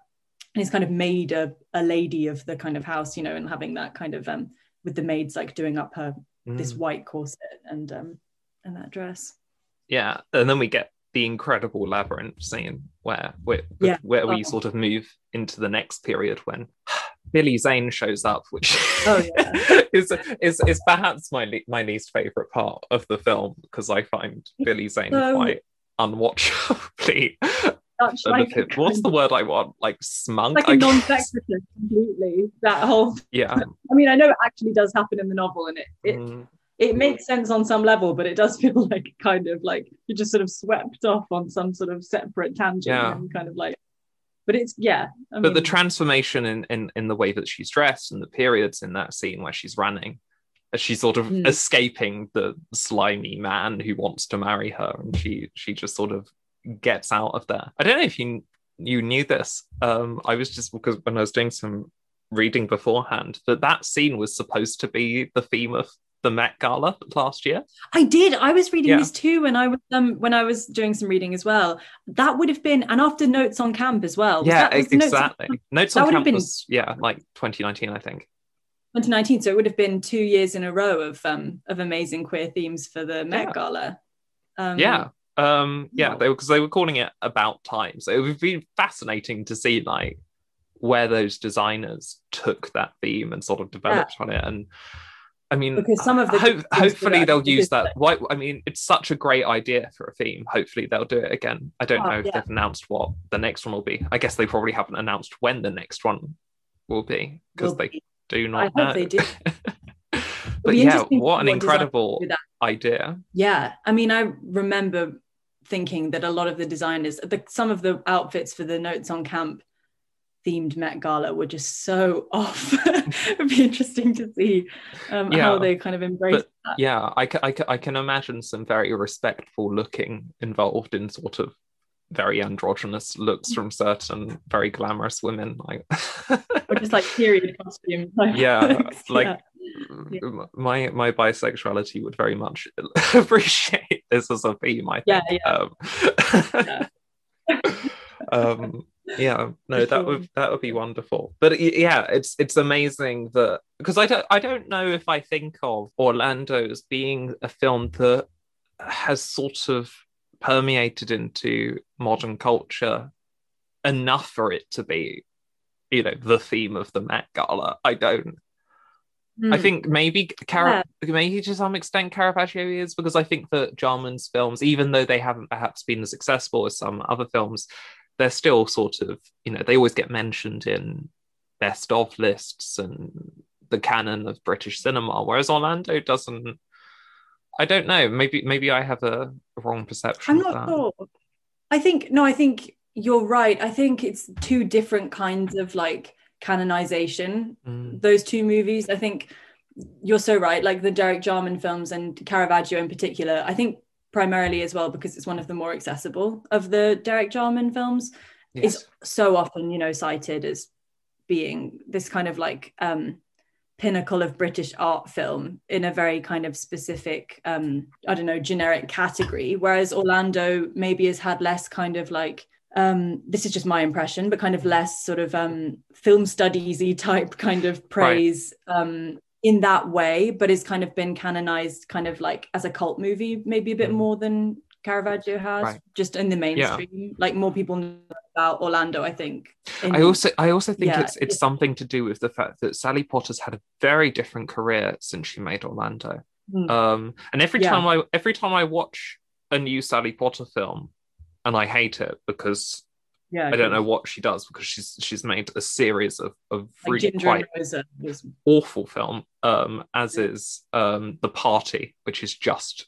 and he's kind of made a, a lady of the kind of house, you know, and having that kind of, um, with the maids like doing up her, mm. this white corset and um, and that dress. Yeah, and then we get the incredible labyrinth scene where, where, yeah. where we oh. sort of move into the next period when Billy Zane shows up, which oh, yeah. is, is is perhaps my le- my least favourite part of the film, because I find Billy Zane so... quite unwatchably. That's like a, what's the word I want? Like smug? Like a non sequitur completely. That whole yeah. I mean, I know it actually does happen in the novel, and it it, mm. it makes sense on some level, but it does feel like kind of like you're just sort of swept off on some sort of separate tangent yeah. and kind of like. But it's, yeah. I mean, but the transformation in, in, in the way that she's dressed and the periods in that scene where she's running, as she's sort of mm. escaping the slimy man who wants to marry her, and she she just sort of gets out of there. I don't know if you you knew this. Um, I was just, because when I was doing some reading beforehand, that that scene was supposed to be the theme of the Met Gala last year. I did. I was reading yeah. this too when I was um, when I was doing some reading as well. That would have been, and after Notes on Camp as well. Was yeah, that, was exactly. Notes on, Notes on Camp been, was yeah, like twenty nineteen, I think. twenty nineteen. So it would have been two years in a row of um of amazing queer themes for the Met yeah. Gala. Um, yeah, um, yeah, wow. they because they were calling it About Time. So it would be fascinating to see like where those designers took that theme and sort of developed yeah. on it. And I mean, because some of the ho- hopefully they'll use that. Why? I mean, it's such a great idea for a theme. Hopefully they'll do it again. I don't oh, know if yeah. they've announced what the next one will be. I guess they probably haven't announced when the next one will be, because they be. do not I know. I hope they do. But yeah, what an incredible idea. Yeah. I mean, I remember thinking that a lot of the designers, the, some of the outfits for the Notes on Camp themed Met Gala were just so off. It'd be interesting to see um, yeah, how they kind of embrace but, that. Yeah, I, I, I can imagine some very respectful looking involved in sort of very androgynous looks from certain very glamorous women. Like... or just like period costumes. Like, yeah, like yeah. my my bisexuality would very much appreciate this as a theme, I think. Yeah, yeah. Um, um, yeah, no, that would that would be wonderful. But yeah, it's it's amazing that, because I don't I don't know if I think of Orlando as being a film that has sort of permeated into modern culture enough for it to be, you know, the theme of the Met Gala. I don't. Mm. I think maybe Cara- yeah. maybe to some extent Caravaggio is, because I think that Jarman's films, even though they haven't perhaps been as successful as some other films, they're still sort of, you know, they always get mentioned in best of lists and the canon of British cinema, whereas Orlando doesn't. I don't know, maybe maybe I have a wrong perception. I'm not sure. I think, no, I think you're right. I think it's two different kinds of like canonization, mm. those two movies. I think you're so right, like the Derek Jarman films and Caravaggio in particular, I think primarily as well because it's one of the more accessible of the Derek Jarman films. Yes. It's so often, you know, cited as being this kind of like um, pinnacle of British art film in a very kind of specific, um, I don't know, generic category, whereas Orlando maybe has had less kind of like, um, this is just my impression, but kind of less sort of um, film studies-y type kind of praise. Right. Um, in that way, but it's kind of been canonized kind of like as a cult movie, maybe a bit mm. more than Caravaggio has, right. just in the mainstream. Yeah. Like more people know about Orlando, I think. In, I also I also think yeah, it's, it's it's something to do with the fact that Sally Potter's had a very different career since she made Orlando. Mm. Um, and every yeah. time I every time I watch a new Sally Potter film, and I hate it because Yeah, I don't know what she does, because she's she's made a series of, of like really Ginger quite Rosa. awful film, um, as yeah. is um, The Party, which is just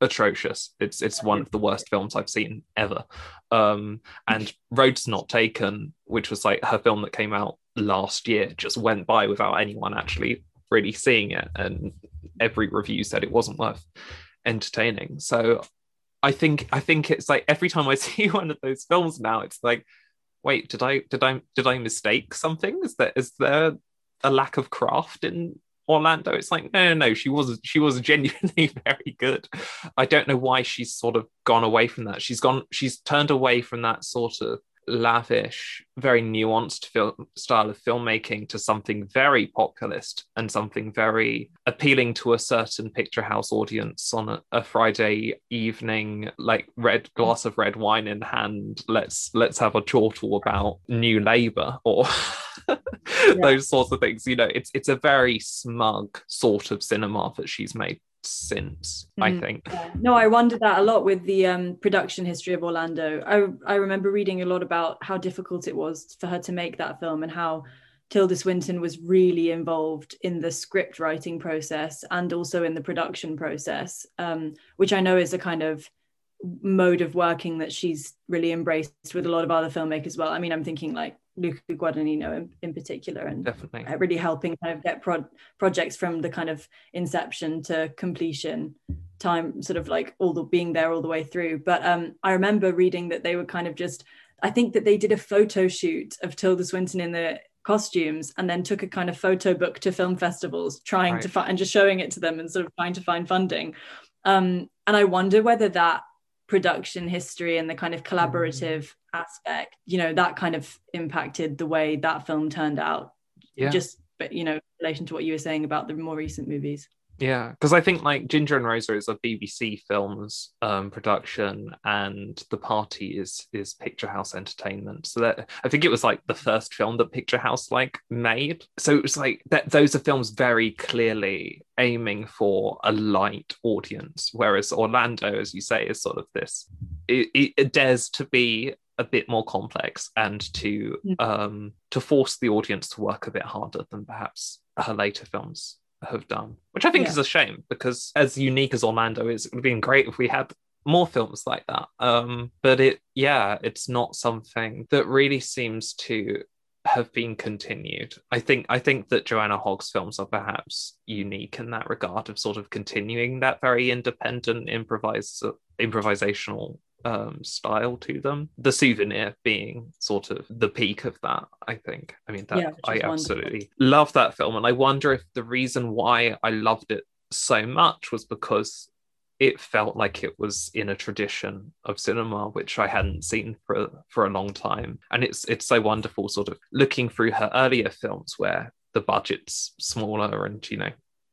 atrocious. It's it's one of the worst films I've seen ever. Um, and Roads Not Taken, which was like her film that came out last year, just went by without anyone actually really seeing it, and every review said it wasn't worth entertaining. So I think I think it's like every time I see one of those films now, it's like, wait, did I did I did I mistake something? Is there is there a lack of craft in Orlando? It's like, no, no, no, she was she was genuinely very good. I don't know why she's sort of gone away from that. She's gone, she's turned away from that sort of lavish, very nuanced film style of filmmaking to something very populist and something very appealing to a certain picture house audience on a, a Friday evening, like red glass of red wine in hand. Let's let's have a chortle about New Labour or yeah. those sorts of things. You know, it's it's a very smug sort of cinema that she's made since, mm-hmm. I think. Yeah. No, I wondered that a lot with the um, production history of Orlando. I, I remember reading a lot about how difficult it was for her to make that film and how Tilda Swinton was really involved in the script writing process and also in the production process, um, which I know is a kind of mode of working that she's really embraced with a lot of other filmmakers as well. I mean, I'm thinking like Luca Guadagnino in, in particular, and definitely really helping kind of get pro- projects from the kind of inception to completion time, sort of like all the being there all the way through. But um, I remember reading that they were kind of just, I think that they did a photo shoot of Tilda Swinton in the costumes and then took a kind of photo book to film festivals trying right. to find, and just showing it to them and sort of trying to find funding. Um, and I wonder whether that production history and the kind of collaborative mm. aspect, you know, that kind of impacted the way that film turned out. Yeah. Just, but you know, in relation to what you were saying about the more recent movies. Yeah, because I think like Ginger and Rosa is a B B C Films um, production, and The Party is is Picture House Entertainment. So that, I think it was like the first film that Picture House like made. So it was like that those are films very clearly aiming for a light audience, whereas Orlando, as you say, is sort of this. It, it, it dares to be a bit more complex and to mm. um, to force the audience to work a bit harder than perhaps her later films have done, which I think yeah. is a shame, because as unique as Orlando is, it would have been great if we had more films like that, um but it yeah it's not something that really seems to have been continued. I think I think that Joanna Hogg's films are perhaps unique in that regard of sort of continuing that very independent improvise improvisational um style to them, The Souvenir being sort of the peak of that. I think I mean that yeah, I absolutely love that film, and I wonder if the reason why I loved it so much was because it felt like it was in a tradition of cinema which I hadn't seen for for a long time. And it's it's so wonderful sort of looking through her earlier films where the budget's smaller and, you know,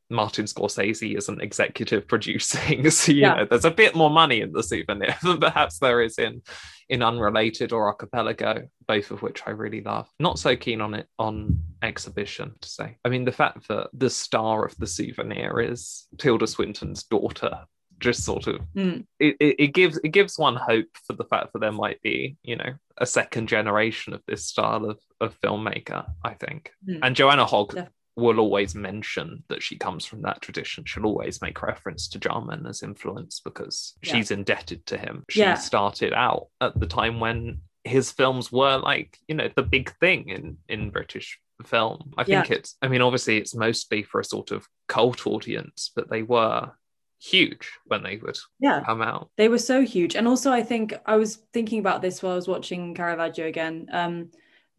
Martin Scorsese isn't executive producing, so you yeah. know there's a bit more money in The Souvenir than perhaps there is in in Unrelated or Archipelago, both of which I really love. Not so keen on it on Exhibition, to say. I mean, the fact that the star of The Souvenir is Tilda Swinton's daughter just sort of mm. it, it, it gives it gives one hope for the fact that there might be, you know, a second generation of this style of, of filmmaker, I think. Mm. And Joanna Hogg Definitely. will always mention that she comes from that tradition. She'll always make reference to Jarman as influence because yeah. she's indebted to him. She yeah. started out at the time when his films were like, you know, the big thing in, in British film. I think yeah. it's, I mean, obviously it's mostly for a sort of cult audience, but they were huge when they would yeah. come out. They were so huge. And also I think I was thinking about this while I was watching Caravaggio again, um,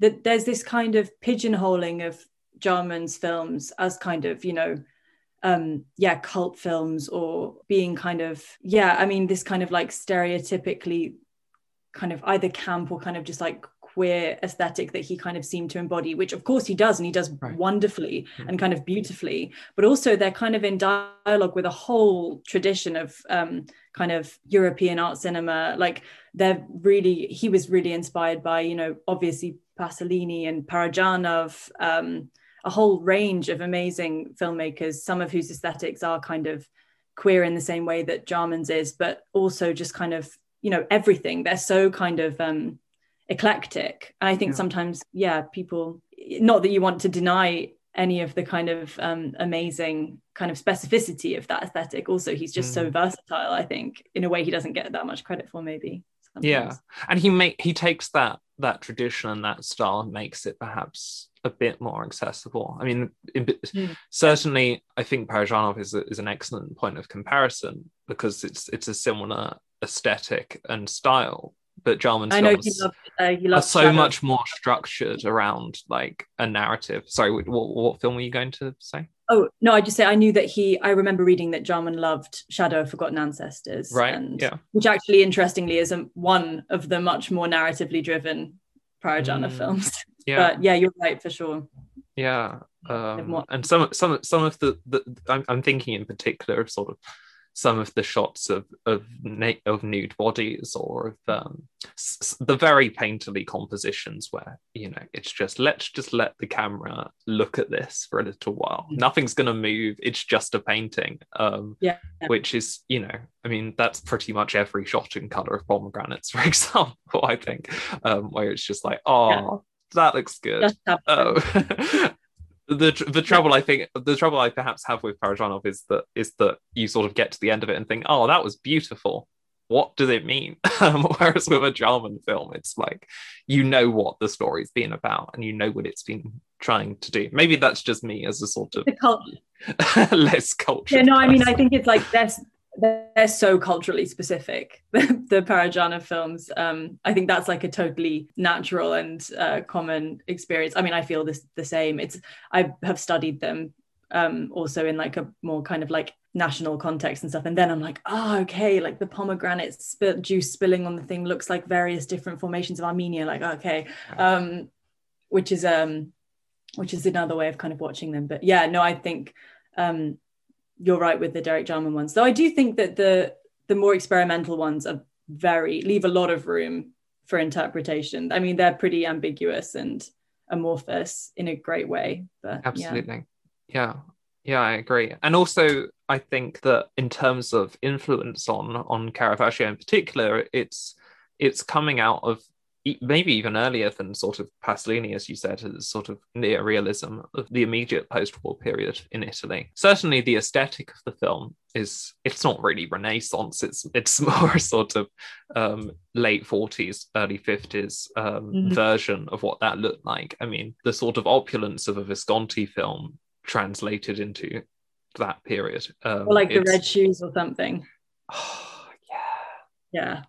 that there's this kind of pigeonholing of Jarman's films as kind of, you know, um, yeah, cult films, or being kind of, yeah, I mean, this kind of like stereotypically kind of either camp or kind of just like queer aesthetic that he kind of seemed to embody, which of course he does, and he does right. wonderfully mm-hmm. and kind of beautifully, but also they're kind of in dialogue with a whole tradition of um, kind of European art cinema. Like they're really, he was really inspired by, you know, obviously Pasolini and Parajanov, um, a whole range of amazing filmmakers, some of whose aesthetics are kind of queer in the same way that Jarman's is, but also just kind of, you know, everything. They're so kind of um, eclectic. And I think yeah. sometimes, yeah, people, not that you want to deny any of the kind of um, amazing kind of specificity of that aesthetic. Also, he's just mm. so versatile, I think, in a way he doesn't get that much credit for, maybe. Sometimes. Yeah, and he make he takes that that tradition and that style and makes it perhaps a bit more accessible. I mean, it, mm. certainly, I think Parajanov is a, is an excellent point of comparison because it's it's a similar aesthetic and style. But Jarman's films loved, uh, are so Shadow. much more structured around like a narrative. Sorry, what, what film were you going to say? Oh, no, I just say I knew that he, I remember reading that Jarman loved Shadow of Forgotten Ancestors. Right, and, yeah. Which actually, interestingly, is a, one of the much more narratively driven Parajanov mm, films. Yeah. But yeah, you're right, for sure. Yeah. Um, and some some, some of the, the I'm, I'm thinking in particular of sort of some of the shots of of, na- of nude bodies or of um, s- the very painterly compositions where, you know, it's just, let's just let the camera look at this for a little while. Mm-hmm. Nothing's going to move. It's just a painting, um, yeah. which is, you know, I mean, that's pretty much every shot in Colour of Pomegranates, for example, I think, um, where it's just like, oh, yeah. that looks good. Oh. The the trouble I think the trouble I perhaps have with Parajanov is that is that you sort of get to the end of it and think, oh, that was beautiful. What does it mean? Whereas with a Jarman film, it's like you know what the story's been about and you know what it's been trying to do. Maybe that's just me as a sort of culture. less cultured. Yeah, no, person. I mean, I think it's like they're they're so culturally specific. The Parajanov films. Um, I think that's like a totally natural and uh, common experience. I mean, I feel this the same. It's I have studied them um, also in like a more kind of like national context and stuff. And then I'm like, oh, okay, like the pomegranate sp- juice spilling on the thing looks like various different formations of Armenia. Like, okay, um, which is um, which is another way of kind of watching them. But yeah, no, I think um, you're right with the Derek Jarman ones. Though I do think that the the more experimental ones are very leave a lot of room for interpretation. I mean, they're pretty ambiguous and amorphous in a great way. But absolutely, yeah, yeah, yeah I agree. And also, I think that in terms of influence on on Caravaggio in particular, it's it's coming out of maybe even earlier than sort of Pasolini, as you said, as sort of neo-realism of the immediate post-war period in Italy. Certainly the aesthetic of the film is, it's not really Renaissance, it's it's more sort of um, late forties, early fifties um, mm-hmm. version of what that looked like. I mean, the sort of opulence of a Visconti film translated into that period. Um, or like The Red Shoes or something. Oh, yeah. Yeah.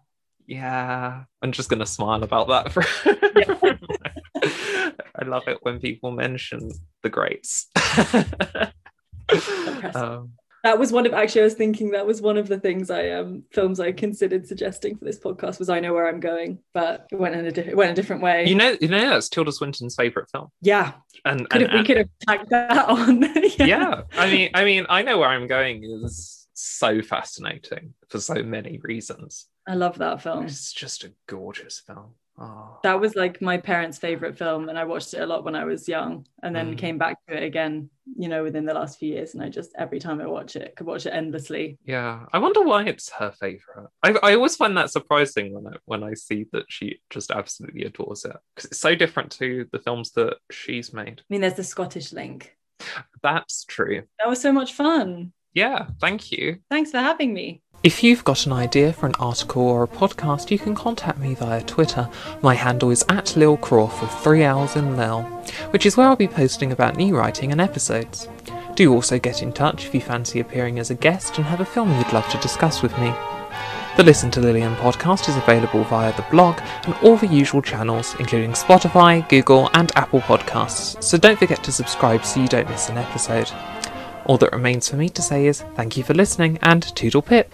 Yeah, I'm just going to smile about that. For yeah. I love it when people mention the greats. um, that was one of, actually I was thinking that was one of the things I, um, films I considered suggesting for this podcast was I Know Where I'm Going, but it went in a, di- it went a different way. You know, you know that's Tilda Swinton's favourite film. Yeah. And, could and, have, and we could have tagged that on. yeah. yeah, I mean, I mean, I Know Where I'm Going is so fascinating for so many reasons. I love that film. It's just a gorgeous film. Oh. That was like my parents' favourite film, and I watched it a lot when I was young, and then mm. came back to it again, you know, within the last few years, and I just, every time I watch it, could watch it endlessly. Yeah, I wonder why it's her favourite. I I always find that surprising when I, when I see that she just absolutely adores it, because it's so different to the films that she's made. I mean, there's the Scottish link. That's true. That was so much fun. Yeah, thank you. Thanks for having me. If you've got an idea for an article or a podcast, you can contact me via Twitter. My handle is at Lil Crawford, three L's in Lil, which is where I'll be posting about new writing and episodes. Do also get in touch if you fancy appearing as a guest and have a film you'd love to discuss with me. The Listen to Lillian podcast is available via the blog and all the usual channels, including Spotify, Google and Apple Podcasts, so don't forget to subscribe so you don't miss an episode. All that remains for me to say is thank you for listening and toodle pip!